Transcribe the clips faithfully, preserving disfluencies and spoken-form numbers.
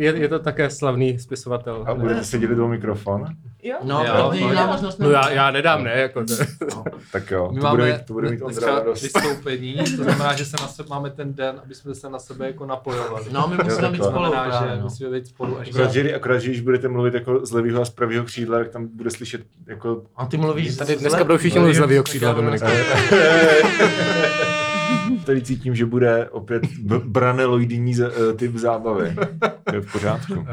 Je, je to také slavný spisovatel. A budete si dělit o mikrofon? Jo. No, jo, no, jiná no, možnost no já, já nedám, ne? Jako to. No, tak jo, my to máme, bude, to bude mít Ondra dost. Vystoupení, to znamená, že se na sebe, máme ten den, aby jsme se na sebe jako napojovali. No, my musíme být spolu. Že musíme být spolu. Až akorát, že, akorát, že když budete mluvit jako z levýho a z pravýho křídla, tak tam bude slyšet jako... A ty mluvíš tady dneska budou všichni mluvit z levýho křídla, Dominik. Tady cítím, že bude opět b- braneloidní z- typ zábavy. To je v pořádku.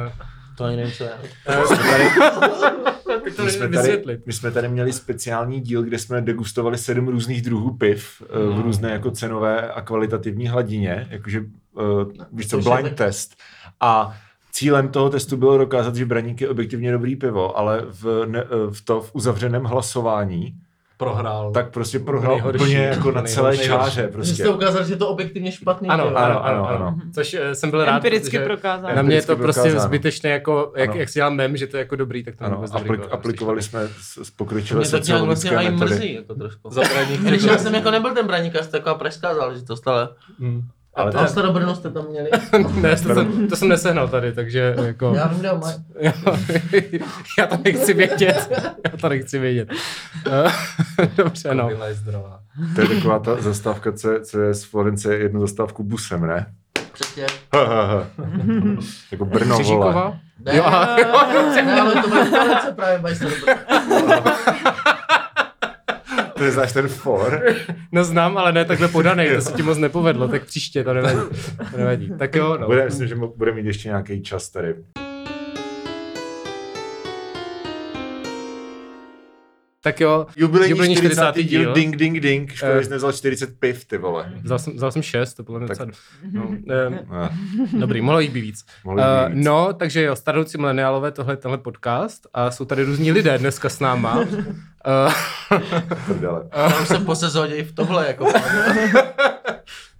To ani nevím, co je. My jsme, tady, my jsme tady měli speciální díl, kde jsme degustovali sedm různých druhů piv v různé jako cenové a kvalitativní hladině. Jakože, víš co, blind test. A cílem toho testu bylo dokázat, že Braník je objektivně dobrý pivo, ale v, ne, v, to, v uzavřeném hlasování prohrál. Tak prostě prohrál nejhorší, úplně jako na celé nejhorší. Čáře. Prostě. Že jste ukázal, že je to objektivně špatný. Ano, ano, ano, ano, ano. Což jsem byl rád, empiricky prokázal. Na mě je to prostě zbytečné, jako, jak, jak si dělám mem, že to je jako dobrý, tak to ano, vůbec aplik, dobrý. Aplikovali prostě. Jsme pokročilé sociologické metody. Mě to mrzí, jako trošku. Když já jsem jako nebyl ten braníkař, taková pražská záležitost, ale... Hmm. Ale to starobrnost jste tam měli. Ne, to jsem, to jsem nesehnal tady, takže jako... Já vím, kde ho mají. Já to nechci vědět. Já to nechci vědět. Dobře, no. To je taková ta zastávka, co je, co je z Florence jednu zastávku busem, ne? Přesně. Jako Brno, vole. Ne, ale to mají Florence právě mají starobrnost. Ty znáš ten for? No znám, ale ne takhle podanej, to se ti moc nepovedlo, tak příště to nevadí. To nevadí. Tak jo, no. Bude, myslím, že bude mít ještě nějaký čas tady. Tak jo, jubilejní čtyřicátý díl, ding, ding, ding, škoda, že nevzal čtyřicet piv, ty vole. Vzal jsem, vzal jsem šest, to bylo docela... No. No. Dobrý, mohlo jich být víc. Mohlo jich být víc. No, takže jo, starnoucí mileniálové, tohle je tenhle podcast a jsou tady různí lidé dneska s náma. Já už jsem po sezóně i v tohle, jako...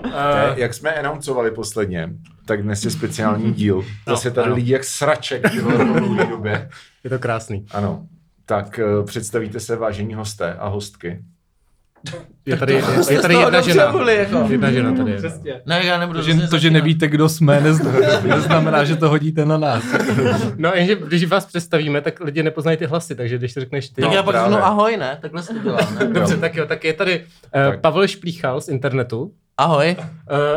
Ne, jak jsme announcovali posledně, tak dnes je speciální díl. Zase tady ano. Lidi jak sraček, ty vole, v době. Je to krásný. Ano. Tak představíte se, vážení hosté a hostky. Je tady, je, je tady jedna žena. Jedna žena tady je. Ne, já nebudu to, že, to, že nevíte, kdo jsme, neznamená, že to hodíte na nás. No, jenže když vás představíme, tak lidi nepoznají ty hlasy, takže když řekneš ty... Tak já pak řeknu ahoj, ne? Takhle se to dělá, ne? Dobře, tak jo, tak je tady uh, Pavel Šplíchal z internetu. Ahoj.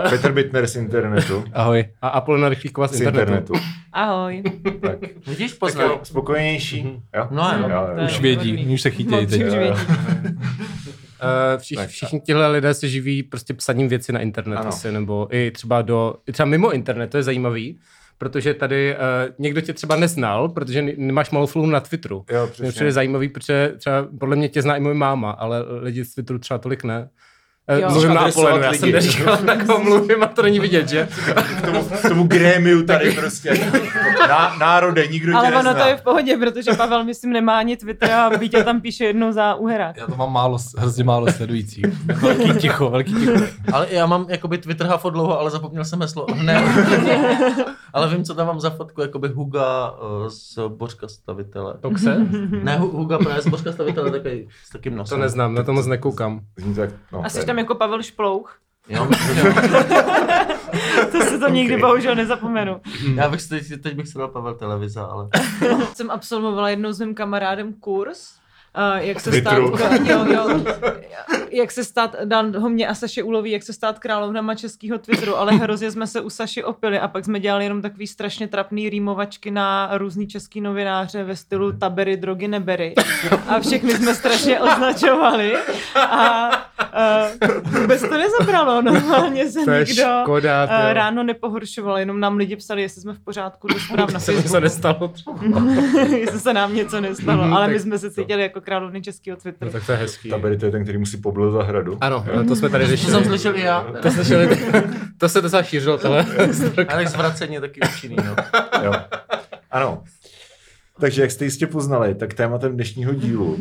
Uh, Petr Bitner z internetu. Ahoj. A, a Polina Rychlíková z, z internetu. Ahoj. Tak. Vidíš, poznám. Spokojenější. Mm-hmm. No, no, jo, jo. Už vědí, už se chytějí teď. Uh, všich, všichni tihle lidé se živí prostě psaním věci na internet asi, nebo i třeba, do, i třeba mimo internet, to je zajímavý, protože tady uh, někdo tě třeba neznal, protože nemáš malou follow na Twitteru. Jo, přesně. To je zajímavý, protože třeba podle mě tě zná i moje máma, ale lidi z Twitteru třeba tolik ne. Jo. Mluvím na Apolenu, já jsem neříkal, na koho mluvím a to není vidět, že? K tomu, k tomu grémiu tady prostě. Ná, národe, nikdo ale tě nezná. Ale ono to je v pohodě, protože Pavel, myslím, nemá ani Twitter a Vítě tam píše jednou za uherák. Já to mám málo, hrozně málo sledujících. Velký ticho, velký ticho. Ale já mám jakoby Twitter hafo dlouho, ale zapomněl jsem heslo. Ne. Ale vím, co tam mám za fotku, jakoby Huga z Bořka Stavitele. Toxe? Ne, Huga právě z Bořka Stavitele, takový s takým nosem. To neznám, na to moc nekoukám. No, asi tam jako Pavel Šplouch. Jo, to se to nikdy okay. Bohužel nezapomenu. Já bych se teď, teď bych se dal Pavel Televize, ale... Jsem absolvovala jednou s mým kamarádem kurz, uh, jak, se stát, jo, jo, jak se stát, Dan ho mě a Saši uloví, jak se stát královnama českého Twitteru, ale hrozně jsme se u Saši opili a pak jsme dělali jenom takový strašně trapný rýmovačky na různý český novináře ve stylu tabery, drogy, nebery. A všechny jsme strašně označovali a... Uh, vůbec to nezabralo, normálně se nikdo škoda, uh, ráno nepohoršoval, jenom nám lidi psali, jestli jsme v pořádku, do zpráv na Facebooku. Jestli se nestalo. Jestli se nám něco nestalo, mm, ale my jsme se cítili to. Jako královny českého Twitteru. No, tak to je hezký. Tabery to je ten, který musí poblil zahradu. Ano, to jsme tady řešili. To jsem slyšel i já. To, slyšeli, to se docela šířilo, tohle. Ale zvracení je taky účinný, no. Jo. Ano. Takže jak jste jistě poznali, tak tématem dnešního dílu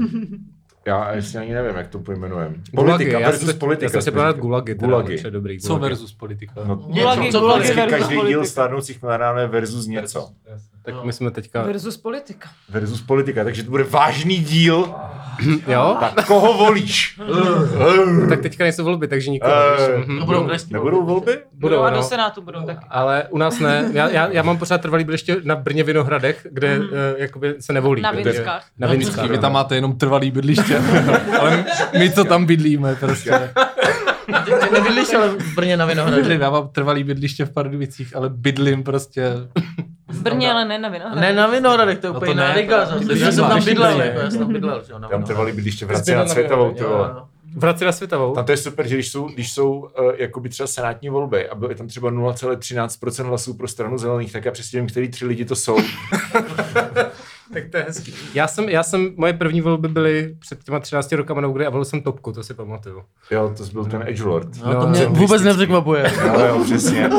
já ještě ani nevím, jak to pojmenujeme. Politika já versus se, politika. Já jsem se pojmenat gulagy. Gulagy. Dobrý, co gulagy. Versus politika? No, gulagy, co, gulagy versus každý politika. Díl starnoucích mileniálů versus něco. Versus, tak no. My jsme teďka... Versus politika. Versus politika, takže to bude vážný díl. Jo? Tak koho volíš? Tak teďka nejsou volby, takže nikoho nevíš. Budou, nebudou volby? Budou, a do Senátu budou taky. Ale u nás ne. Já, já, já mám pořád trvalý bydliště na Brně Vinohradech, kde jakoby se nevolí. Na Vinskách. Na Vinskách. Vy tam máte jenom trvalý bydliště. Ale my to tam bydlíme prostě. Ty, ty nebydlíš ale v Brně na Vinohradech. Já mám trvalý bydliště v Pardubicích, ale bydlím prostě... V Brně, ale ne na Vinohradech. Ne na Vinohradech, to je úplně nádiga. Já jsem tam bydlel, já jsem tam bydlel. Tam trvalý bydliště v Hradci nad Světovou. V Hradci nad Světovou? Tam to je super, že když jsou, když jsou jakoby třeba senátní volby a bylo tam třeba nula celá třináct procenta hlasů pro Stranu zelených, tak já přesvědčím, který tři lidi to jsou. Tak to je hezký. Já jsem, já jsem, moje první volby byly před těma třinácti rokama na Ugry a volil jsem Topku, to si pamatuju. Jo, to byl ten edgelord. No, no, to mě vůbec nepřekvapuje. No, jo, přesně.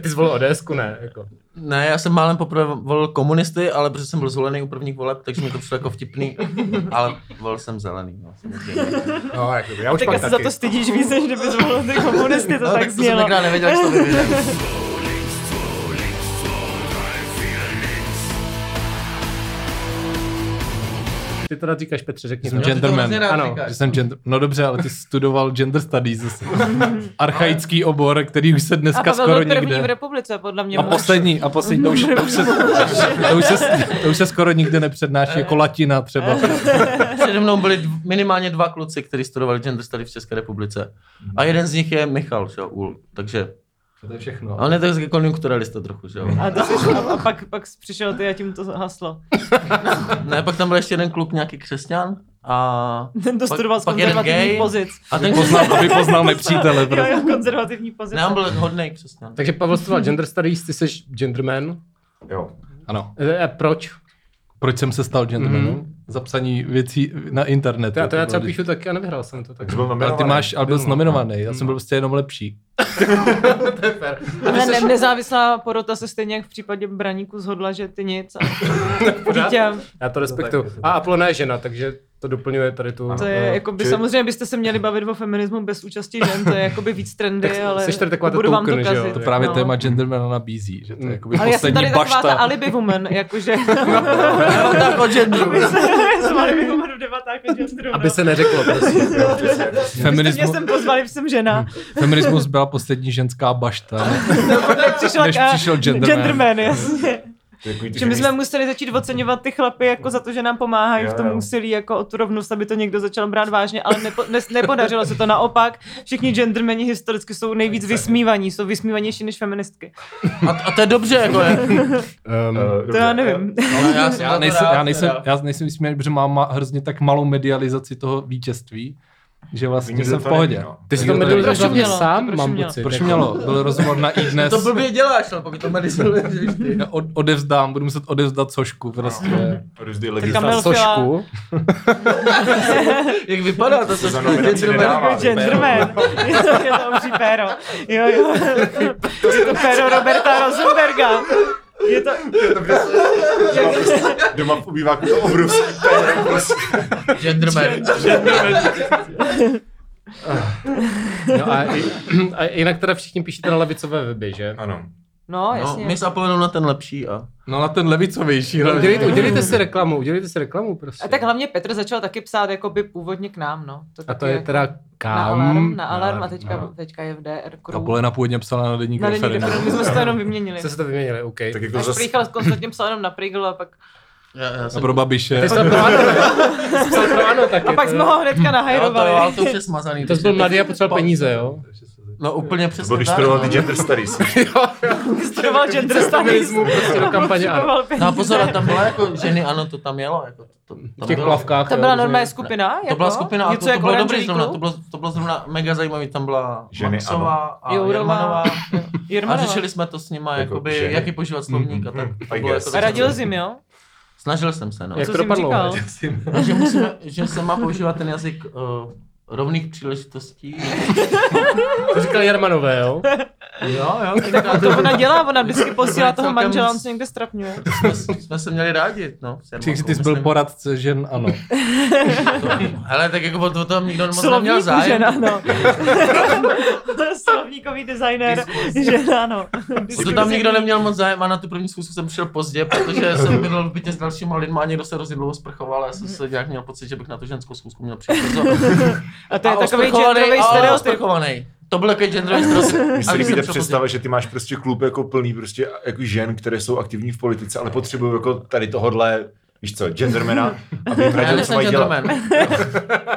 Ty jsi volil ODSku, ne? Jako. Ne, já jsem málem poprvé volil komunisty, ale protože jsem byl zvolený u prvních voleb, takže mi to přišlo jako vtipný, ale volil jsem zelený. No, no jako, já už tak pak taky. Tak asi za to stydíš víc, než kdyby jsi volil ty komunisty, to no, tak, tak znělo. To jsem nevěděl, jak to vyvěděl. Ty to rád říkáš, Petře, řekni. Jsem genderman. Ano, že jsem gender... No dobře, ale ty studoval gender studies zase. Archaický obor, který už se dneska skoro nikde... A Pavel byl první v republice, podle mě. A poslední, a poslední, to už, to už, se, to už, se, to už se skoro nikde nepřednáší, jako latina třeba. Přede mnou byli minimálně dva kluci, kteří studovali gender studies v České republice. A jeden z nich je Michal Šaul, takže... To je všechno. Ale to je konjunkturalista trochu, že jo. A, to jsi, a pak, pak přišel ty a tím to haslo. Ne, pak tam byl ještě jeden kluk, nějaký křesťan. A ten to studoval z konzervativních pozic. A ten poznal, aby poznal nepřítele. Prostě. Jo, jo, konzervativní pozice. Ne, on byl hodnej křesťan. Takže Pavel studoval gender studies, ty jsi genderman. Jo. Ano. A proč? Proč jsem se stal gendermanem? Mm-hmm. Zapsaní věcí na internetu. Já to já třeba píšu taky a nevyhrál jsem to. Tak. Ale ty máš, ale byl jsi nominovaný, já jsem byl prostě jenom lepší. To je fér. Ale ne, nezávislá porota se stejně jak v případě Braníku zhodla, že ty nic. A... já to respektuju. A Aplona je žena, takže to doplňuje tady tu... To je, jakoby, či... samozřejmě byste se měli bavit o feminismu bez účasti žen, to je jakoby víc trendy, tak, ale budu vám to kazit. To právě no. Téma gendermana na bízí, že to je jakoby ale poslední bašta. Ale já jsem tady taková ta alibi woman, jakože... Debatách o genderu. Jsem alibi woman v debatách o genderu. Aby se neřeklo, prostě. Feminismus... Mě jsem pozvali, jsem žena. Feminismus byla poslední ženská bašta, než přišel genderman. Jasně. Že my jsme museli začít oceňovat ty chlapy jako za to, že nám pomáhají jo, jo. v tom úsilí jako o tu rovnost, aby to někdo začal brát vážně, ale nepo, ne, nepodařilo se to naopak. Všichni gendermeni historicky jsou nejvíc vysmívaní, jsou vysmívanější než feministky. A, a to je dobře, jako ne? Um, to dobře. Já nevím. No, já, já, nejsem, já, nejsem, já nejsem vysmívaný, protože mám hrozně tak malou medializaci toho vítězství. Že vlastně jsem v pohodě. No. Ty jsi to medializoval sám, mám pocit. Proč mělo? Byl rozhovor na iDnes. To blbě děláš, ale pokud to medializuješ ty. Od, odevzdám, budu muset odevzdat sošku prostě. No. Odevzdej legislaci. Sošku? Jak vypadá to sošku? Genderman. Je to obří péro. Jo, jo. Je to péro Roberta Rosenberga. Je to... Je to prostě... Doma v obýváku to obrovský péro prostě. Genderman. Genderman. No a, a jinak teda všichni píšete na levicové weby, že? Ano. No, jasně. No, my se apomenou na ten lepší a... No na ten levicovější. No, udělejte, udělejte si reklamu, udělejte si reklamu prostě. A tak hlavně Petr začal taky psát jakoby původně k nám, no. To a to je teda kam? Na Alarm, na Alarm a teďka, no. Teďka je v D R Crew. A Polina původně psala na Denníku. Na Denníku, my jsme se to jenom vyměnili. Jste se to vyměnili, OK. Tak jako zase... Šplíchal konstantně psal jenom na Prigl a pak... Já, já jsem... A pro Babiše. Ty jsi tam pro Ano, pro Ano taky. A pak jsme ho hnedka nahajrovali. To už je smazaný. To byl mladý a potřeboval peníze, jo? No úplně přesně. Byl, když studoval ty gender studies. Jo, jo. Studoval gender studies. Prostě do kampaně Ano. No a pozor, tam byla jako ženy, ano, to tam jelo. Jako to, to, tam v těch plavkách. To byla normální skupina? Jako? To byla skupina, něco to, to, to bylo dobrý zrovna, to bylo, to bylo zrovna mega zajímavý. Tam byla Maxová a Jermanová. A řešili jsme to s nima, jakoby, jak je požívat slovník a tak. A radil jim, jo? Snažil jsem se, no. Jak to dopadlo? Že se má používat ten jazyk rovných příležitostí. To říkal Jermanové, jo? Jo, jo. Tak tak to ona dělá, ona vždycky posílá toho manžela, on se někde strapňuje. Jsme, jsme se měli rádi, no. Ty jsi byl poradce žen, ano. Hele, tak jako o tom nikdo moc neměl zájem. Slovníku žen, slovníkový designer žen, ano. To tam nikdo neměl moc zájem a na tu první schůzku jsem přišel pozdě, protože jsem byl v bytě s dalšíma lidma a někdo se hrozně dlouho sprchoval a jsem se nějak měl pocit, že bych na tu ženskou schůzku měl přijít. A to je takový genderový stereotyp. To byl takový genderový stereotyp. Myslím, že jde představa, že ty máš prostě klub jako plný prostě jako žen, které jsou aktivní v politice, ale potřebují jako tady tohodle, víš co, gendermana, aby jim radil, co mají dělat.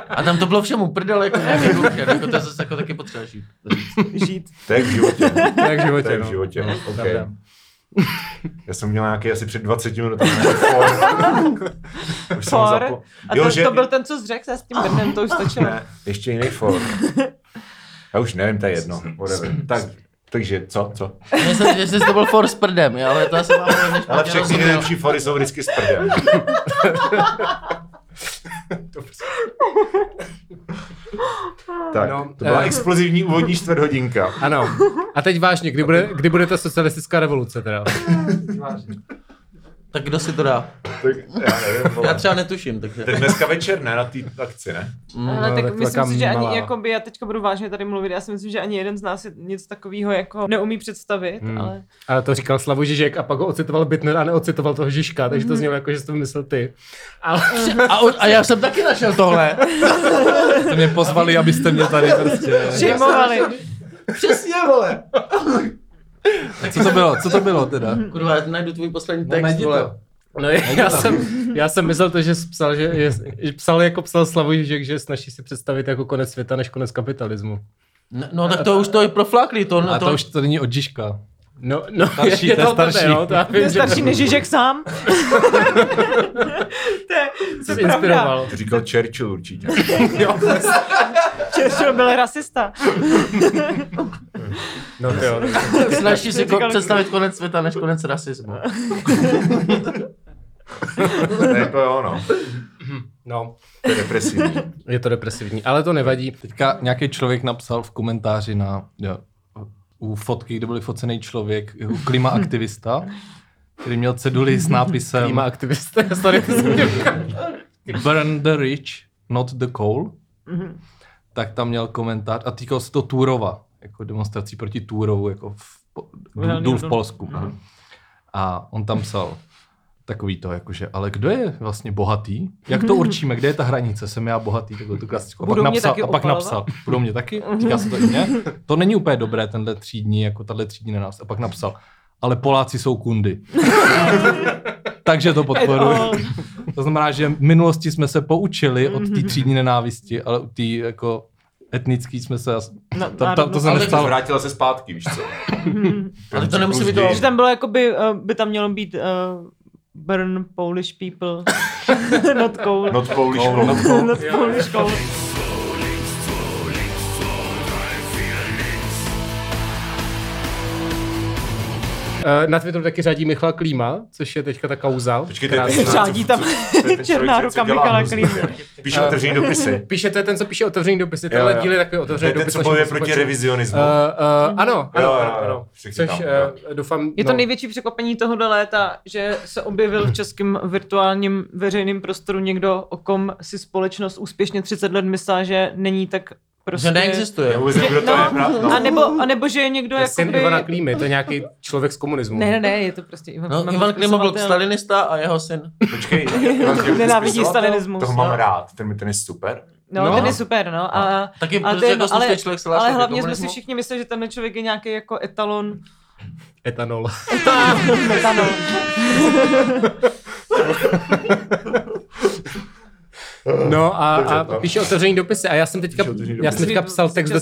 A tam to bylo všemu prdele, jako nějaký důkěr, jako to zase jako taky potřeba žít. Žít. To je v životě. To je v životě, to je v životě, no. Okay. Já jsem měl nějaký asi před dvaceti minutami for. for? Zapl- a jo, to, že... to byl ten, co jsi řekl, s tím Brnem, to už stačilo. Ne, ještě jiný for. Já už nevím, to je jedno. Tak, takže co, co? Myslím, že to byl for s prdem, ale to asi mám hodně špatně. Ale všechny nejlepší fory jsou vždycky s prdem. Tak, no, to byla uh, explozivní úvodní čtvrthodinka. Ano. A teď vážně, kdy, bude, kdy bude ta socialistická revoluce teda? Vážně. Tak kdo si to dá? Tak, já nevím. Vole. Já třeba netuším. Takže. Teď dneska večer ne na té akci, ne? Mm, ale tak, tak myslím si, že ani, jakoby, já teďka budu vážně tady mluvit, já si myslím, že ani jeden z nás nic takového jako neumí představit, mm. ale... A to říkal Slavoj Žižek a pak ho ocitoval Bitner a neocitoval toho Žižka, takže to znělo jako, že jsi to myslel ty. A, a, a já jsem taky našel tohle. Jste mě pozvali, abyste mě tady prostě... Šimovali. Přesně, vole. Tak co to bylo? Co to bylo teda? Kurva, já najdu tvůj poslední text, vole. No já jsem, já jsem myslel to, že psal, že, je, psal jako psal Slavoj Žižek, že snaží si představit jako konec světa než konec kapitalismu. No, no tak to a, už to i profláklí. To, no, a to, to už to není od Žižka. No, no, starší, je, je to, to starší. Tebe, jo, to vím, je starší než Žižek sám. To je inspiroval. To říkal Churchill určitě. Churchill byl rasista. No jo. Snaží si ko- představit konec světa než konec rasismu. To je to ono. No. To je depresivní. Je to depresivní, ale to nevadí. Teďka nějaký člověk napsal v komentáři na... Jo, u fotky, kde byl focený člověk, klima aktivista, který měl ceduly s nápisem klima aktivista, sorry, burn the rich, not the coal, mm-hmm. Tak tam měl komentář a týkal se to Turova, jako demonstrací proti Turovu, jako v, v, důl v Polsku. Mm-hmm. A on tam psal takový to, jakože, ale kdo je vlastně bohatý? Jak to určíme? Kde je ta hranice? Jsem já bohatý? Takhle tu klasickou. A pak napsal, a pak napsal, budou mě taky? Týká se to i mě? To není úplně dobré, tenhle třídní, jako tahle třídní na nás. A pak napsal, ale Poláci jsou kundy. Takže to podporuji. To znamená, že v minulosti jsme se poučili od té třídní nenávisti, ale od té jako etnický jsme se... No, ta, ta, to se nestalo. Vrátila se zpátky, víš co? Ale to nemusí být to. Že tam bylo, jakoby, by tam mělo být... Uh, burn Polish people, not coal. Not Polish coal. Not coal. Not Polish coal. Na Twitteru taky řádí Michal Klíma, což je teďka ta kauza. Počkejte, řádí tam černá ruka Michala Klíma. Píše otevřený dopisy. Píše, to je ten, co píše otevřený dopisy. Tenhle díl je takový otevřený dopisy. To je ten, co bojuje proti revizionismu. Ano, ano. Což doufám... Je to největší překvapení tohohle léta, že se objevil v českém virtuálním veřejném prostoru někdo, o kom si společnost úspěšně třicet let myslí, že není tak... Prostě... Že neexistuje. Že, no, a, nebo, a nebo že je někdo jako. Syn Ivana Klímy, to je nějaký člověk z komunismu. Ne, ne, ne, je to prostě Ivan Klíma. No, Ivan Klíma byl stalinista a jeho syn. Počkej, nenávidí stalinismus. Toho mám rád, ten, ten je super. No, no, ten je super, no. A, a taky a ten, jako ale, člověk se ale hlavně jsme si všichni mysleli, že tenhle člověk je nějaký jako etalon. Etanol. Etanol. Etanol. No a, a píše otevřený dopisy a já jsem teďka, já jsem teďka psal text do,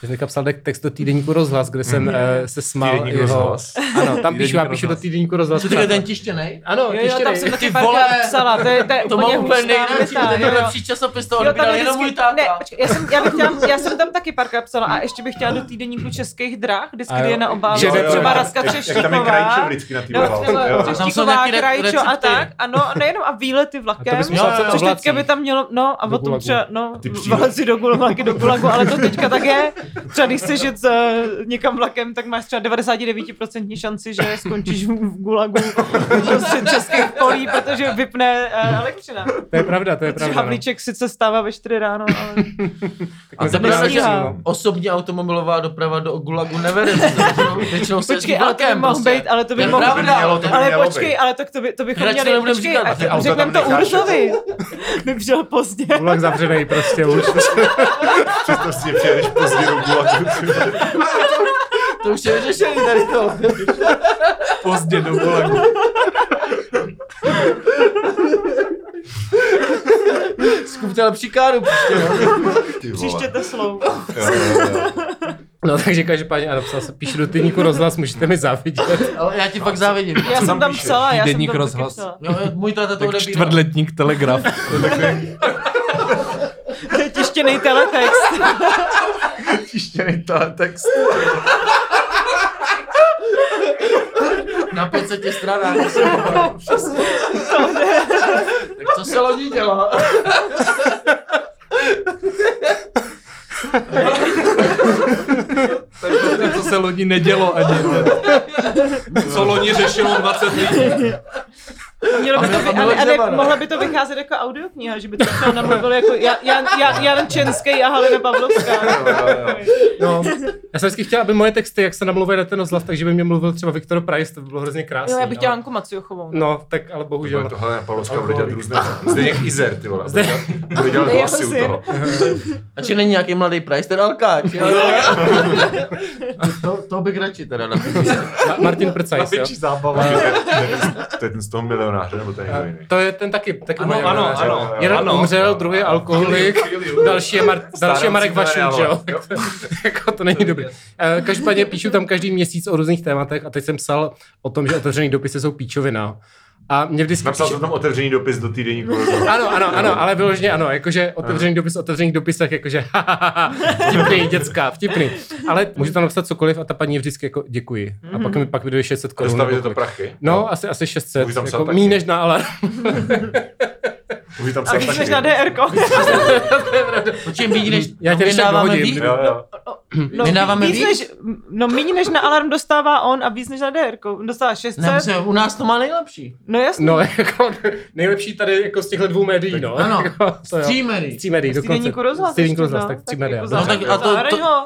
teďka psal text do týdeníku Rozhlas, kde jsem mm. uh, se smál jeho, ano, tam píšu, já píšu do týdeníku Rozhlas. Co ty ten tištěnej? Ano, tištěnej. Tam jsem taky párkrát psala, to je, to je to úplně nejlepší, to je nejlepší časopis, to odbíral jenom můj táta. Ne, počkej, já jsem, já, chtěla, já jsem tam taky párkrát psala a ještě bych chtěla do týdeníku Českých drah, vždycky je na obávu, třeba Radka Třeštíková, Třeštíková, Krajčo a tak, ano, nejenom a výlety vlakem, což teďka by tam mělo, no a do potom třeba, no, valci do gulagu, vlaky do gulagu, ale to teďka tak je. Třeba když chceš jet někam vlakem, tak máš třeba devadesát devět procent šanci, že skončíš v gulagu prostě českých polí, protože vypne elektřina. To je pravda, to je pravda. Havlíček sice stává ve čtyři ráno, ale... A to nestíhá. Osobní automobilová doprava do gulagu nevede. Většinou se ješ vlakem. Ale to by mohlo být. Ale počkej, ale tak to, by, to bychom měli, počkej, řekneme to Urzovi. By přijel pozdě. Gulak zavřenej prostě už. Přesto si přijedeš pozdě do gulagu. To už je řešený tady to. Pozdě do gulagu. Skupte lepší káru příště. Příště Teslou. No takže každopádně, ano, psal jsem, píšu do týdníku Rozhlas, můžete mi závidět. Ale já ti fakt závidím. Já jsem tam psala, já jsem tam Rozhlas. Jo, můj táta to odebírá. Čtvrtletník Telegraf. Tištěnej teletext. Tištěnej teletext. Na pětsetě stranách. Tak co se lodí dělá? Takže to se loni nedělo ani. Co loni řešilo dvacet lidí. Mělo by to, ale, ale mohla by to vycházet jako audiokniha, že by to třeba namluvili jako Jan, Jan, Jan, Jan Čenský a Halina Pavlovská. No, já jsem vždycky chtěla, aby moje texty, jak se namluvají na ten Rozhlas, takže by mě mluvil třeba Viktor Price, to by bylo hrozně krásný. Jo, já bych chtěla Hanku Maciochovou. No, tak ale bohužel. To, to Halina Pavlovská bude dělat různé, zde nějak Izer, ty vole, bude dělat hlasy u toho. A či není nějaký mladý Price, ten Alkáč. To, to bych radši teda například. Martin Prcajs, jo. To je ten z toho milionáře, nebo to je někdo jiný? To je ten taky, taky ano, milionáře. Ano, ano, jeden ano, umřel, ano, druhý alkoholik, další je, Mar- další je Marek Vašíček, jo. Jo. Jako to není dobrý. Každopádně píšu tam každý měsíc o různých tématech a teď jsem psal o tom, že otevřený dopisy jsou píčovina. A mě vždycky napsal jsem tam otevřený dopis do týdeníku. Ano, ano, ano, ale vyloženě ano, jakože otevřený dopis, otevřený dopisech, jakože ha, ha, ha, vtipný, děcka, vtipný. Ale můžu tam napsat cokoliv a ta paní vždycky jako děkuji. A pak mi pak vyduje šest set korun. Dostavíte to prachy? No, asi, asi šest set, jako míň než na alarm. Tam a když jsi na dé erko. Počím víc než... Já tě nedáváme víc. No míň než na alarm dostává on a víc než na dé erko. Dostává šest set. Ne, u nás to má nejlepší. No jasně. No jako nejlepší tady jako z těchto dvou médií, no. Ano, z tří médií. Z tří médií dokonce. Z týdenníku Rozhlas. Z týdenníku Rozhlas, tak tří médií. No tak a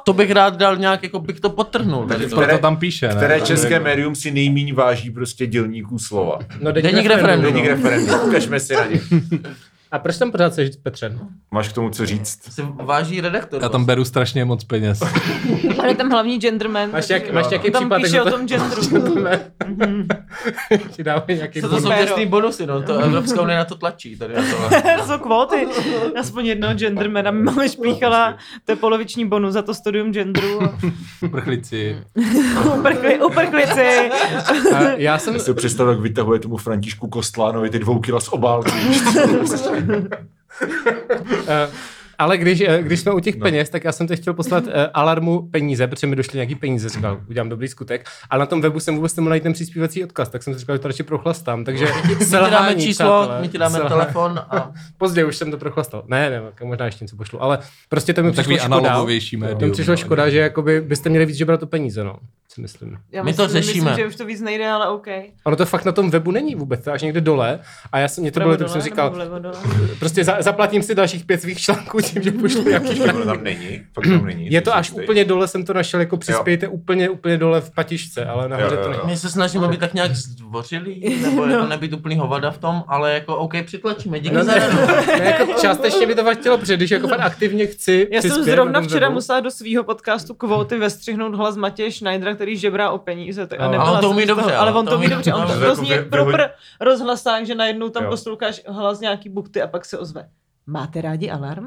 to bych rád dal nějak, jako bych to podtrhnul. Proto tam píše. Které české médium si nejmíň váží prostě dělníků slova? No deník Referendum. Deník Referendum. Ukažme si na ně. A proč tam pořád seš, Petře? No? Máš k tomu co říct? Se váží redaktor. Já tam beru strašně moc peněz. Ale tam hlavní genderman. Máš, jak, máš nějaký tam případ? Tam píše o tom genderu. Ti dáme nějaký bonus. To jsou věcný bonusy, no. To Evropská unie na to tlačí. Tady na to jsou kvóty. Aspoň jednoho gendermana. My máme Šplíchala, to je poloviční bonus za to studium genderu. Uprchlici. Uprchli, uprchlici. A já jsem... Já si představil, jak vytahuje tomu Františku Kostlánovi ty dvou kila z obálky. uh, ale když, když jsme u těch no. peněz, tak já jsem teď chtěl poslat uh, Alarmu peníze, protože mi došly nějaký peníze, říkal, udělám dobrý skutek, ale na tom webu jsem vůbec nemohl najít ten příspívací odkaz, tak jsem si říkal, že to radši prochlastám, takže selhání, my ti dáme číslo, my ti dáme telefon a... Později už jsem to prochlastal, ne, ne, možná ještě něco pošlu, ale prostě to mi no, přišlo škoda, to mi přišlo škoda, že jakoby byste měli víc žebrat o peníze, no. Myslím. Já my myslím, to řešíme. Myslím, že už to víc nejde, ale OK. Ono to fakt na tom webu není vůbec, to až někde dole. A já jsem, mě to bylo, to jsem říkal, prostě za, zaplatím si dalších pět svých článků, tím, že pošlu nějaký článků. Tam není, fakt tam není. Je to až stej. Úplně dole, jsem to našel, jako přispějte úplně, úplně dole v patišce, ale nahoře to není. My se snažíme být tak nějak zdvořilí, nebo jako nebýt úplný hovada v tom, ale jako OK, přitlačíme, díky za to. Částečně by to fakt chtělo, protože když jako fakt aktivně chci. Já jsem zrovna včera musela do svého podcastu Kvóty vystřihnout hlas Matěje Schneidera, který žebrá o peníze. A no, ale to umí dobře. Ale on to umí dobře. On to hrozně propr rozhlasák, že najednou tam posloucháš hlas nějaký bukty a pak se ozve. Máte rádi Alarm?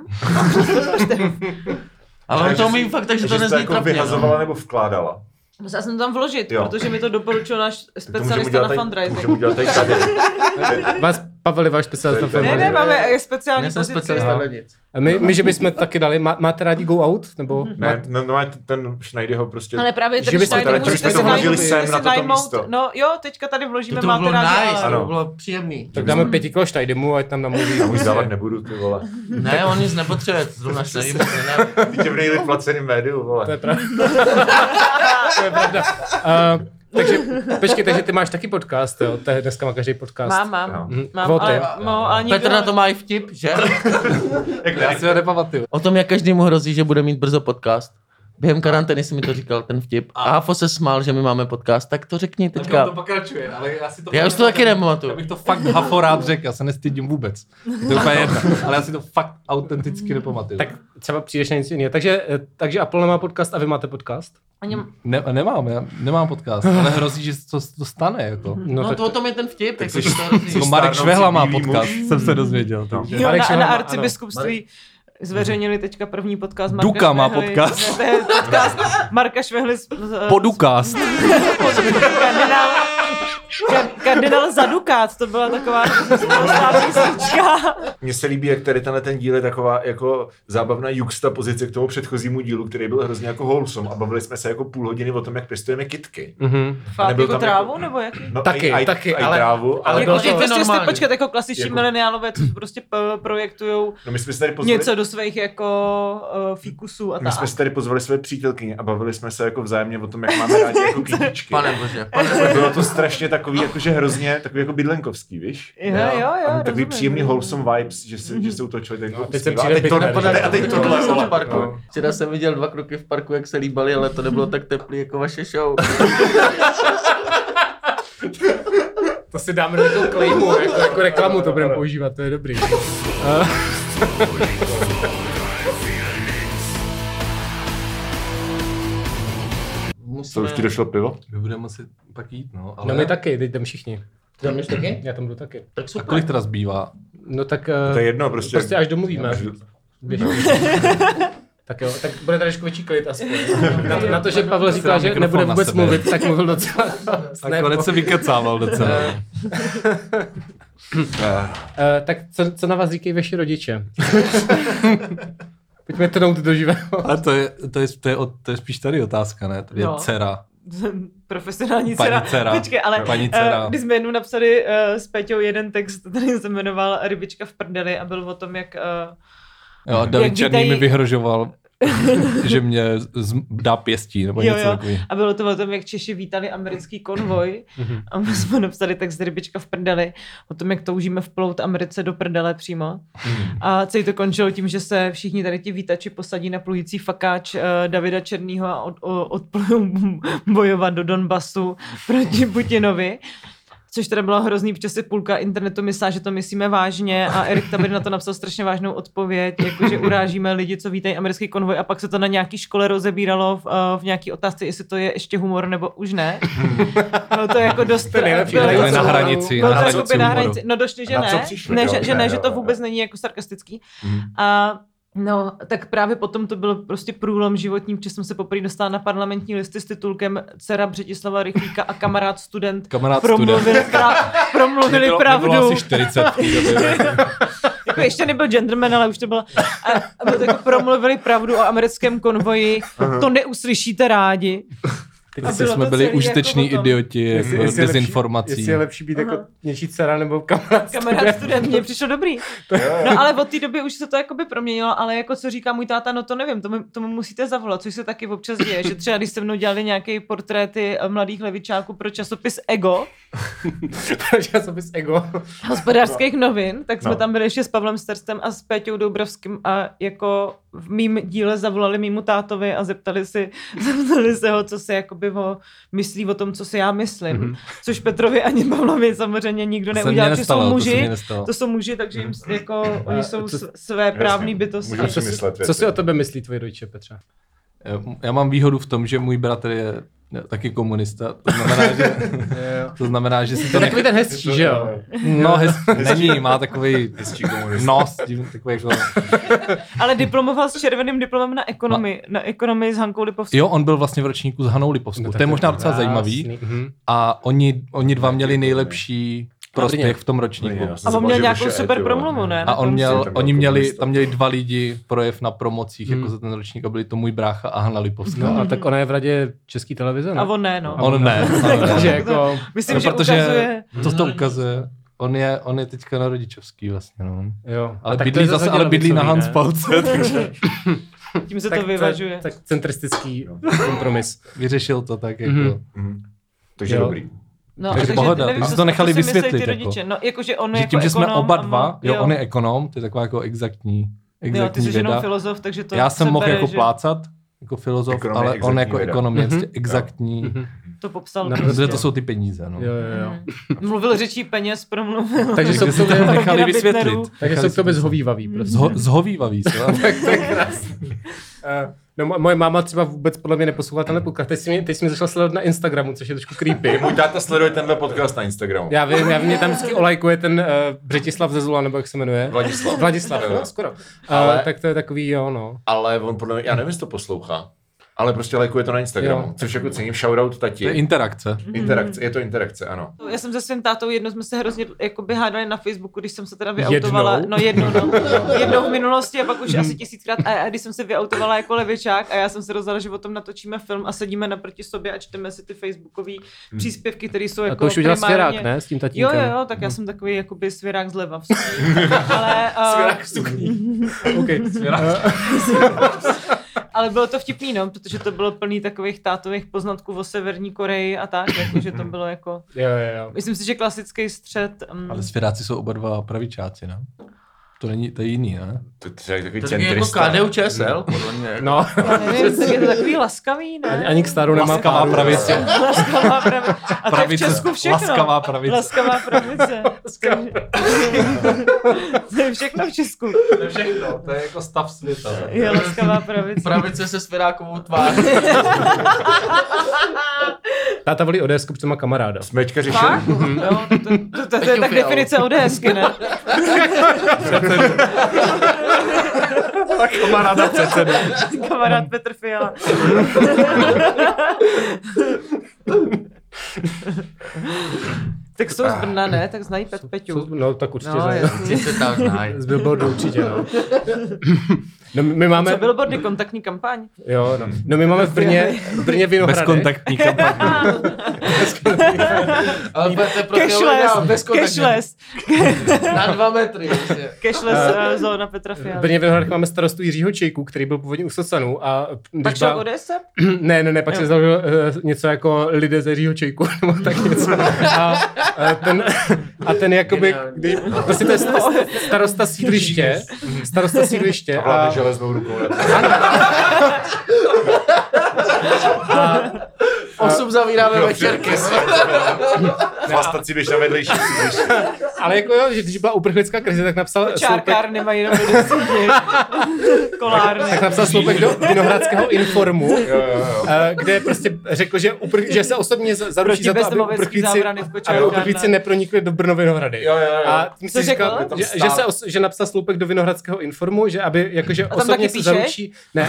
Ale on to umí fakt, takže to nezní trapně. Že jsi vyhazovala nebo vkládala? Já jsem to tam vložit, jo. Protože mi to doporučil náš specialista na fundraising. Můžeme udělat tady tady. Pavel je váš specialista film. Ne, ne, máme speciální pozici. My, my, že bychom taky dali, má, máte rádi Go Out? Nebo ne, máte... no, no ten Schneider ho prostě... Ale právě ten Schneider můžete se najmout. No jo, teďka tady vložíme, máte rádi. To bylo nice, to bylo příjemný. Tak dáme pěti kilo Schneidemu, ať tam namluví. Já už dávat nebudu, ty vole. Ne, on nic nepotřebuje, zrovna Schneider. Ty tě v nejlíp placeným médiu, vole. To je pravda. To je pravda. Takže, počkej, takže ty máš taky podcast, jo? To je dneska má každý podcast. Mám, mám. No. Mhm. mám ale, no, ale Petr na to má i vtip, že? Já si ho nepamatuju. O tom, jak každému hrozí, že bude mít brzo podcast. Během karantény si mi to říkal, ten vtip. A Hafo se smál, že my máme podcast, tak to řekni teďka. Tak to pokračuje, ale já si to... Já už to taky nepamatuju. Já bych to fakt Hafo rád řekl, já se nestydím vůbec. To je úplně jedno, ale já si to fakt autenticky nepamatuju. Tak třeba přijdeš na nic jiného. Takže, takže Apple nemá podcast a vy máte podcast? Ne, nemám, já nemám podcast, ale hrozí, že to, to stane. Jako. No, no tak, to o tom je ten vtip. Tak tak to to Marek Švehla má podcast, můž. Jsem se dozvěděl. No. Jo, Marek na, na arcibiskupství. Zveřejnili teďka první podcast Marka Duka Švehly. Má podcast. Ne, podcast Marka Švehly. Z, z, Podukast. Kardinál, kardinál Zadukát, to byla taková písnička. Mně se líbí, jak tady tenhle ten díl je taková jako zábavná juxtapozice k tomu předchozímu dílu, který byl hrozně jako wholesome a bavili jsme se jako půl hodiny o tom, jak pěstujeme kytky. Mm-hmm. Fakt, jako tam trávu, jako, nebo jaký? No, taky, aj, taky, aj, ale, trávu, ale, ale bylo jako, to prostě normální. Počkat, jako klasiční jako, mileniálové, co prostě projektujou no my jsme se tady pozvali, něco do svých jako uh, fíkusů a tak. My jsme se tady pozvali své přítelkyně a bavili jsme se jako vzájemně o tom, jak máme rádi jako kytičky. Pane bože, pane. Bylo to strašně takový, jakože hrozně, takový jako bydlenkovský, víš? Jo, jo, jo, rozumím. Takový příjemný wholesome vibes, že se, že se u toho člověk no, teď se přijde Bitner. A teď tohle v parku. Včera jsem viděl dva kroky v parku, jak se líbali, ale to nebylo tak teplý jako vaše show. To si dáme do nějakou klejmu, jako, jako reklamu to budeme používat, to je dobrý. Musíme... To už ti došlo pivo? My budeme muset pak jít, no. Ale... No my taky, teď jdem všichni. Ty tam jdeš taky? Já tam jdu taky. Tak super. A kolik teda zbývá? No tak... To je jedno, prostě. Prostě až domluvíme. Tak jo, tak bude trošku větší klid aspoň. Na to, na to že Pavel říkal, že nebude vůbec mluvit, tak mluvil docela. A konec se vykecával docela. uh, tak co, co na vás říkají vaši rodiče? Pojďme trnout do živého. Ale to je, to, je, to, je, to je spíš tady otázka, ne? To je no. dcera. Profesionální dcera. dcera. Počkej, ale paní dcera. Uh, když jsme jednou napsali uh, s Péťou jeden text, který se jmenoval Rybička v prdeli a byl o tom, jak... Uh, Jo, David Černý tady... mi vyhrožoval, že mě dá pěstí nebo jo, něco takového. A bylo to o tom, jak Češi vítali americký konvoj a my jsme napsali tak z Rybička v prdeli o tom, jak toužíme vplout Americe do prdele přímo. A celý to končilo tím, že se všichni tady ti vítači posadí na plující fakáč uh, Davida Černýho a od, odplujou bojovat do Donbasu proti Putinovi. Což teda bylo hrozný, protože si půlka internetu myslá, že to myslíme vážně a Erik Tabir na to napsal strašně vážnou odpověď, jakože urážíme lidi, co vítají americký konvoj a pak se to na nějaký škole rozebíralo v, v nějaký otázce, jestli to je ještě humor nebo už ne. No to je jako dost... To nejlepší, to, to, na hranici, na hranici humoru. No došli, že ne, ne, že, že ne, že to vůbec není jako sarkastický. A no, tak právě potom to byl prostě průlom životním, protože jsem se poprvé dostala na parlamentní listy s titulkem Dcera Břetislava Rychlíka a kamarád student kamarád promluvili, student. Pra, promluvili nebylo, pravdu. Nebylo asi čtyřicet. Jako ještě nebyl gentleman, ale už to bylo. A, a bylo jako promluvili pravdu o americkém konvoji. Aha. To neuslyšíte rádi. Asi jsme byli úžteční jako idioti z dezinformací. Jestli je lepší být aha. jako něčí dcera nebo kamarád. Kamarád student, mně přišlo dobrý. No ale od té doby už se to jakoby proměnilo, ale jako co říká můj táta, no to nevím, tomu, tomu musíte zavolat, což se taky občas děje, že třeba když se mnou dělali nějaké portréty mladých levičáků pro časopis Ego. Pro časopis Ego. Hospodářských novin, tak jsme no. tam byli ještě s Pavlem Sterstem a s Péťou Doubravským a jako v mým díle zavolali mému tátovi a zeptali si, zeptali se ho, co si jako ho myslí o tom, co si já myslím. Mm-hmm. Což Petrovi ani Pavlovi samozřejmě nikdo neudělal, že jsou muži. To, to jsou muži, takže jim jako oni jsou to, své právní bytosti. Co, myslet, co si o tebe myslí tvoji rodiče, Petře? Já mám výhodu v tom, že můj bratr je taky komunista. To znamená, že, to znamená, že si to... To je takový ten hezčí, že jo? No, hezčí. Není, má takový nos. Takový jako... Ale diplomoval s červeným diplomem na ekonomii. Na ekonomii s Hankou Lipovskou. Jo, on byl vlastně v ročníku s Hanou Lipovskou. No, to je možná docela zajímavý. A oni, oni dva měli nejlepší... prospěch v tom ročníku. A on měl nějakou super promluvu, ne? A on měl, oni měli, tam měli dva lidi projev na promocích, jako za ten ročník, a byli to můj brácha a Hana Lipovská. A tak ona je v radě České televize, ne? A on ne, no. On ne. Myslím, že ukazuje. To to ukazuje. On je, on je teďka na rodičovský vlastně, no. Jo. Ale bydlí zase, ale bydlí na Hanspauce, takže... Tím se tak to vyvažuje. Tak centristický kompromis. Vyřešil to tak, jako... Mm-hmm. Takže jo. Dobrý. No, takže pohoda, nevím, to nechali vysvětlit. Jako. No, jakože on je že tím, jako že jsme oba dva, jo, jo, on je ekonom, to je taková jako exaktní, exaktní jo, ty jsi věda. Filozof, takže to já jsem mohl jako že... plácat, jako filozof, ekonomie, ale on jako ekonom je mm-hmm. exaktní. Mm-hmm. To popsal. No, protože to jsou ty peníze, no. Jo, jo, jo. Mluvil řečí peněz, promluvil. Takže se to nechali vysvětlit. Takže jsou k tobě zhovývavý, prostě. Zhovývavý, tak to je krásný. No, moje máma třeba vůbec podle mě neposlouchá tenhle podcast. Teď jsi mě, teď jsi mě začala sledovat na Instagramu, což je trošku creepy. Můj táta sleduje tenhle podcast na Instagramu. Já vím, já mě tam vždycky olajkuje ten uh, Břetislav ze Zula, nebo jak se jmenuje? Vladislav. Vladislav, no, skoro. Ale, uh, tak to je takový, jo, no. Ale on podle mě, já nevím, jestli to poslouchá, ale prostě lajkuje to na Instagramu, jo. Což jako cením, shoutout tati. To je interakce. Interakce, je to interakce, ano. Já jsem se svým tátou jednou, jsme se hrozně jakoby hádali na Facebooku, když jsem se teda vyautovala. Jednou? No jednou, no. Jednou v minulosti a pak už asi tisíckrát. A když jsem se vyautovala jako levičák a já jsem se rozhodla, že o tom natočíme film a sedíme naproti sobě a čteme si ty facebookové hmm. příspěvky, které jsou jako primárně. A to už udělal svěrák, ne? S tím tatínkem. Jo, jo, jo, tak hmm. já jsem takový jakoby svěrák zleva v sukni. Ale, uh... svěrák v sukni. Okay, svěrák. Ale bylo to vtipný, no, protože to bylo plný takových tátových poznatků o Severní Koreji a tak, jakože to bylo jako... Jo, jo, jo. Myslím si, že klasický střed... Um... Ale svěráci jsou oba dva pravičáci, ne? To není, to je jiný, ne? To, to je takový centrista. To je jako K D U Č S L, podle mě. No. Je to takový laskavý, ne? Ani k staru nemá laskavá pravice. Laskavá pravice. A to je v Česku všechno. Laskavá pravice. Laskavá pravice. To je všechno v Česku. To je všechno, to je jako stav světa. Je laskavá pravice. Pravice se svěrákovou tváří. Táta volí ODSku, protože má kamaráda. Smečka řešil. To je tak definice ODSky, ne? Tak kamaráda předsedu. Kamarád Petr Fiala. Tak jsou z Brna, ne? Tak znají Pet Peťu. No, tak určitě no, znají. Určitě tam znají. Z billboardu určitě, no. No my máme... Co billboardy? Kontaktní kampaň? Jo, no. No my máme v Brně, v Brně Vinohrady. Bezkontaktní kampaň. Bezkontaktní kampaň. Ale Petr Fiala, bezkontaktní. Cashless. Na dva metry. Cashless uh, zóna Petra Fiala. V Brně Vinohradech máme starostu Jiřího Čejku, který byl původně u Socanu a... Pak šel od O D S? Ne, ne, ne, pak se založil uh, něco jako lidé z Jiřího Čejku, nebo tak něco. A, a ten, a ten jakoby, kdy, vlastně to je starosta sídliště, starosta sídliště a... A železnou rukou. A... Osm zavíráme večerky. Vlastací běž na vedlejší sídliště. Ale jako jo, že když byla uprchlická krize, tak napsal... Čárkárny sloupek... mají na vedlejší kolárny. Tak napsal sloupek do Vinohradského informu, jo, jo, jo. Kde prostě řekl, že, uprch... že se osobně zaručí za to, aby uprchlíci, aby uprchlíci nepronikli do Brno-Vinohrady. Jo, jo, jo. A tím si říkal, že, že, se os... že napsal sloupek do Vinohradského informu, že aby jakože osobně se zaručí... Ne.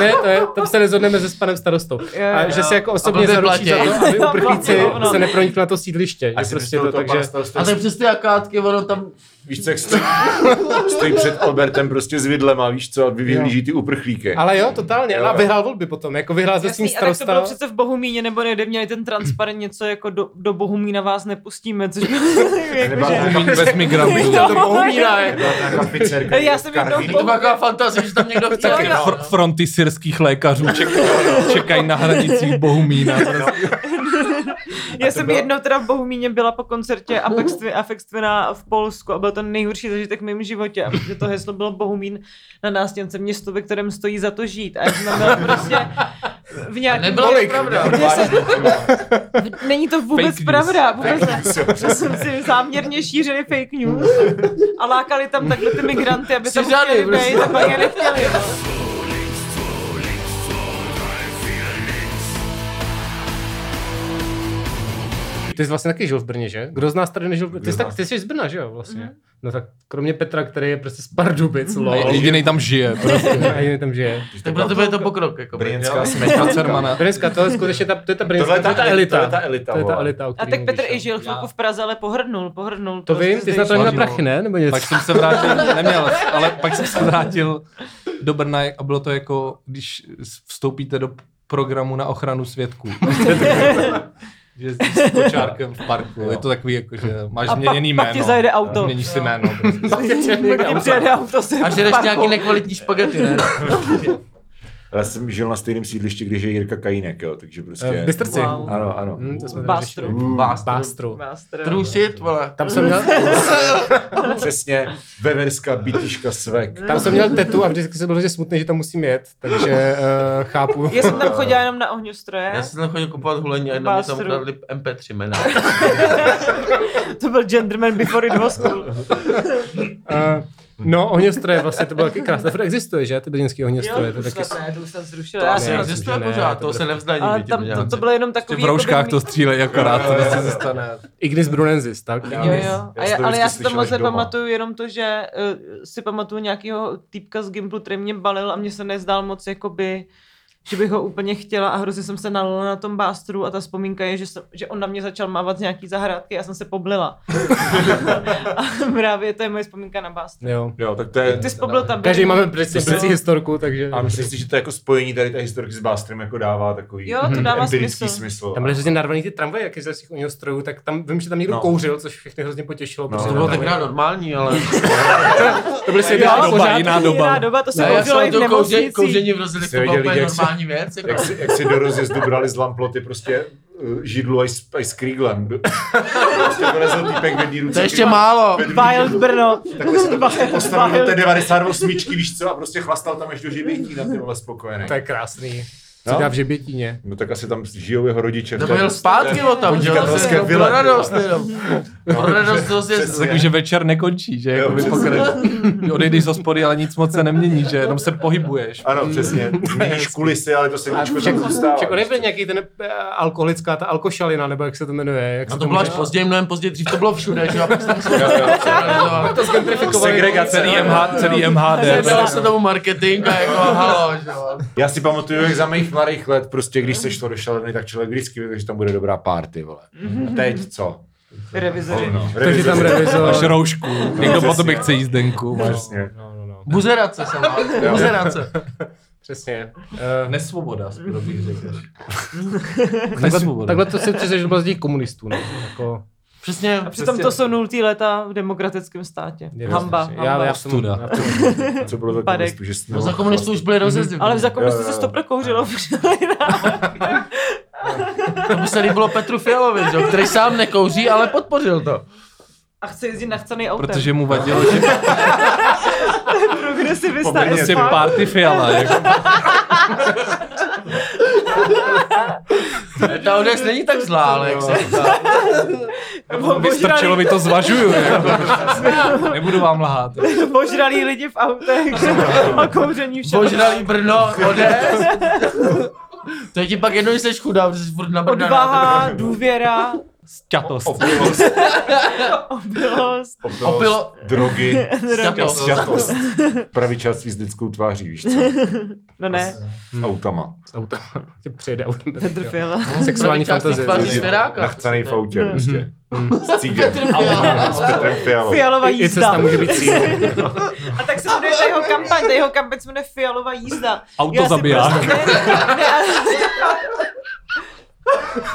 Ne, to je, tam se nezhodneme se s panem starostou. Je, a že se jako osobně zaručí za to, aby uprchlíci se nepronikli na to sídliště. A, prostě to, takže... a to je přes ty akátky, ono tam... Víš co, jak stojí, stojí před Albertem prostě s vidlem a víš co, vyhlíží ty uprchlíky. Ale jo, totálně. Jo, a vyhrál volby potom, jako vyhrál se s tím starosta. A tak to bylo přece v Bohumíně, nebo nejde, měli ten transparent něco jako do, do Bohumína vás nepustíme, což bylo jako, bez migrantů. To Bohumína je. Já jsem jednou... To byla taková fantazie, že tam někdo chtěl. Fronty syrských lékařů čekají na hranicích Bohumína. Já jsem byla... jednou teda v Bohumíně byla po koncertě Apex Vina v Polsku a byl to nejhorší zažitek v mém životě, a to heslo bylo Bohumín na nástěnce, město, ve kterém stojí za to žít. A já jsem byla prostě v nějakém... Se... Není to vůbec fake pravda, vůbec ne. Jsem si záměrně šířili fake news a lákali tam takhle ty migranty, aby tam chtěli být, tak pak je nechtěli. Ty jsi vlastně taky žil v Brně, že? Kdo z nás tady nežil v Brně? Ty jsi, tak, ty jsi z Brna, že jo, vlastně? Mm. No tak kromě Petra, který je prostě z Pardubic, lol. Jedinej tam žije, prostě. Jedinej tam žije. Tak to bude to pokrok, jako. Brněnská smeta Cermana. Brněnská, tohle skutečně, ta, to je ta brněnská, to je ta elita. To je ta elita, to je ta elita. A tak Petr i žil chvilku v Praze, ale pohrnul, pohrnul. To vím, ty jsi na to na prachy, ne? Nebo něco? Pak jsem se vrátil, neměl, ale pak jsem se vrátil do Brna a bylo to jako, když vstoupíte do programu na ochranu svědků. Že s kočárkem v parku, no. Je to takový jako, že máš a změněný pa, jméno. A pak ti zajede auto. Změníš si jméno. A že jdeš nějaký nekvalitní špagety, ne? Já jsem žil na stejném sídlišti, když je Jirka Kajínek, jo, takže prostě... Bystrci. Wow. Ano, ano. Mm, Bástru. Mm, Bástru. Bástru. Bástru. Trusit, vole. Tam jsem měl... Přesně. Veverská bytíška svek. Tam jsem měl tetu a vždycky jsem byl že smutný, že tam musím jet, takže uh, chápu. Já jsem tam chodil jenom na ohňostroje. Já jsem tam chodil kupovat hulení a jenom mě tam ukradli em pé tři jména. To byl gentleman before it was cool. uh, No, ohňostroje, vlastně to bylo taky krásné. Furt existuje, že? Ty brněnský ohňostroje. Jo, to už taky... ne, to už jsem zrušil. To asi existuje pořád, to, to se nevzdají. Ale tam to, to bylo jenom takový... V rouškách to střílejí akorát, to se zůstane. Ignis brunensis, tak? Jo, jo. Já já, ale já si to moc nepamatuju, jenom to, že uh, si pamatuju nějakého týpka z Gimplu, který mě balil a mě se nezdál moc, jakoby... že bych ho úplně chtěla a hrozně jsem se nalila na tom Bástru a ta vzpomínka je, že, jsem, že on na mě začal mávat z nějaký zahrádky a já jsem se poblila. A právě to je moje vzpomínka na Bástru. Jo, jo tak to je... Ty jsi poblil tam... Každý máme přeci historku, takže... A myslím si, že to jako spojení tady té historky s Bástrem jako dává takový... Jo, to dává smysl. smysl. Tam byly hrozně narvaný ty tramvaje, jak jsi z těch ohňostrojů, tak tam vím, že tam někdo no. kouřil, což všechny hrozně potěšilo. No, protože to bylo tenkrát normální, ale... To byly jiná doba, to se kouřilo i v nemocnici. Věc, jak, si, jak si do rozjezdu brali z lamploty prostě židlu až s, s kríglem. Prostě vylezl týpek ve dní ruce. To ještě málo. Wild Brno. Takhle se to prostě postavil do té devadesát osm víš co, a prostě chlastal tam až do Žebětína, ty vole spokojený. To je krásný. Co dá v Žebětíně? No tak asi tam žijou jeho rodiče. To byl zpátky o tam, že? Pro radost jenom. Pro radost to zjezdu. Takže večer nekončí, že? Odejdeš z hospody, ale nic moc se nemění, že? Jenom se pohybuješ. Ano, přesně. Měníš kulisy, ale to se vůčko tam zůstává. Však odejde nějaký ten alkoholická, ta alkošalina, nebo jak se to jmenuje? A to bylo až později, mnohem později, dřív to bylo všude, že? To zgentrifikovali. Segregace, celý em há dé. Dala se tomu marketing a jako halo, že? Já si pamatuju, jak za mých mladých let, prostě když se šlo do šaleny, tak člověk vždycky věděl, že tam bude dobrá party, vole. A teď co? Revizory. Oh, no. Takže tam revizor. Máš roušku. Někdo po tobě chce jízdenku. Přesně. No, no, no. Buzerace jsem má. Buzerace. Přesně. Uh, nesvoboda, skoro bych řekl. Nesvoboda. Takhle to si přesně, že byl z těch komunistů, ne? Jako... Přesně. A přitom přesně. To jsou nultý léta v demokratickém státě. Je, hamba. hamba. Já, já jsem tuda. Co bylo za komunistů? No, za komunistů už byly rozjezdy. Ale za komunistů se to prokouřilo. To by se líbilo Petru Fialovi, který sám nekouří, ale podpořil to. A chce jezdit nachcanej autem. Protože mu vadilo, že... To je progresivista. Prostě party Fiala. Jako... Ta odest není tak zlá, ale jak se říká. Vystrčilo mi to, zvažuju. Jako. Nebudu vám lhát. Božralí lidi v autech a kouření všem. Božralí Brno, Odest. To je ti pak jedno, že jsi chudá, protože jsi furt nabrdaná. Odvaha, důvěra. Sťatost. Opilost. Opilost. Opilo... Drogy. Sťatost. Sťatost. Pravičáctví s lidskou tváří, víš co? No ne. S autama. S autama. Tě přejede autem. Petr Fiala. Sexuální fantazie. Nachcanej v autě, prostě. S cígem. S Petrem Fialovou. Fialova jízda. I cesta může být cíl. A tak se jmenuje ta jeho kampaň. Ta jeho kampaň se jmenuje Fialova jízda. Auto zabiják.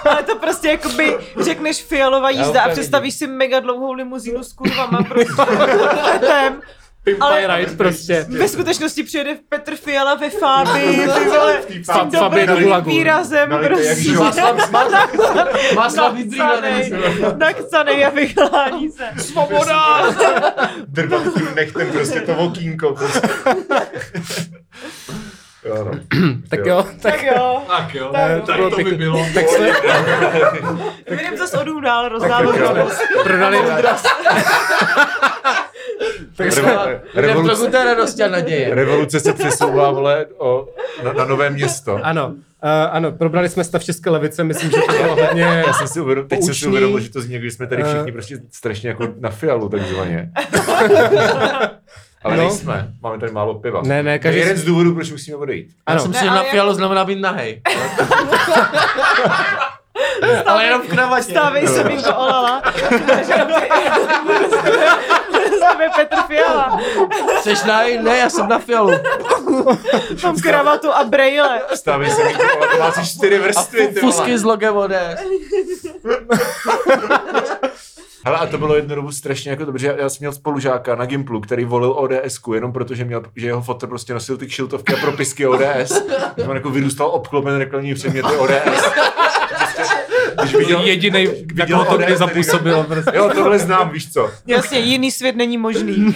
Ale to prostě jakoby řekneš Fialová jízda a představíš si mega dlouhou limuzínu s kurvama prostě letem. Ale ride, prostě. Ve skutečnosti přijede Petr Fiala ve Fábii, ty vole, s tím dobrým výrazem, prostě. Nakcanej a vyhlání se. Svoboda! Drbat tím nechtem prostě to vokínko, prostě. Jo, no. Tak jo, tak jo. Tak jo. Tak, tak, tak to by bylo. Tak se. Vidím zase odům dál rozdávat. Prodali drast. Revoluce se přesouvá, vole, o, na, na Nové Město. Ano. Uh, ano, probrali jsme stav české levice, myslím, že to bylo hodně. Já jsem si uvědomil, teď jsem si uvědomil, že to zní, když jsme tady všichni prostě strašně jako na Fialu takzvaně. Ale no, nejsme, máme tady málo piva. Ne, ne, každý... jeden z důvodů, proč musíme odejít. Ano. Já jsem si, na Fialu znamená být nahej. Ale jenom v kravačce. Stávej se, bych to olala. Jsme Petr Fiala. Jseš na... Ne, já jsem na Fialu. Mám kravatu a brejle. Stávej se, bych to olala, máš čtyři vrstvy. A fusky s logem O D S. Hele, a to bylo jednu dobu strašně jako dobře, já, já jsem měl spolužáka na Gimplu, který volil O D S ku jenom protože měl, že jeho fotr prostě nosil ty kšiltovky a propisky O D S. Když on jako vyrůstal obklopen reklamní předměty O D S. Když viděl, jedinej, viděl to kde zapůsobilo. Prostě. Jo, tohle znám, víš co. Jasně, jiný svět není možný.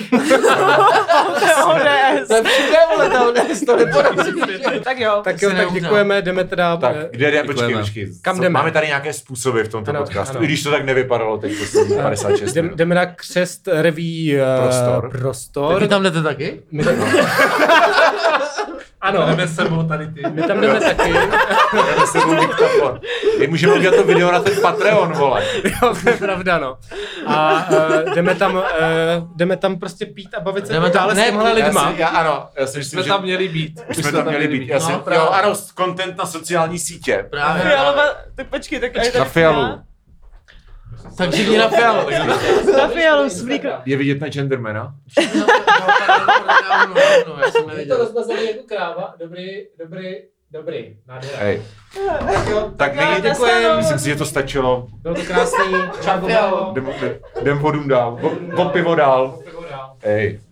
O D S. To je všude, vole, ta O D S, to nepodobí. Tak jo. Tak jo, tak děkujeme, jdeme teda. Tak, kde jde, počkej, počkej. Kam jdeme? Máme tady nějaké způsoby v tomto ano, podcastu, ano. I když to tak nevypadalo, teď to padesát šest. Jdeme, jdeme na křest reví uh, prostor. prostor. Tak vy tam jdete taky? My tam jdeme. Ano. Jdeme sebou tady ty. My tam jdeme taky. Jdeme sebou diktafon. My můžeme udělat to video na ten Patreon, vole. Jo, to je pravda, no. A uh, jdeme tam, uh, jdeme tam prostě pít a bavit se dále s těmhle lidma. Já, ano, já si myslím, jsme že... tam měli být. Už jsme tam měli být. být. Já no, si, jo, ano, content na sociální sítě. Právě. Fialova, tak počkej, tak... Na Fialu. Já. Tak všichni na Fialu. Na Fialu, svlíkla. Je vidět na Gendermana? Je to rozmazaný jako kráva. Dobrý, dobrý, dobrý. Nádhera. Tak jo, tak nyní děkujem. Myslím si, že to stačilo. Bylo to krásný. Čau, Fialu. Jdem po dům dál. Po pivo dál. Ej.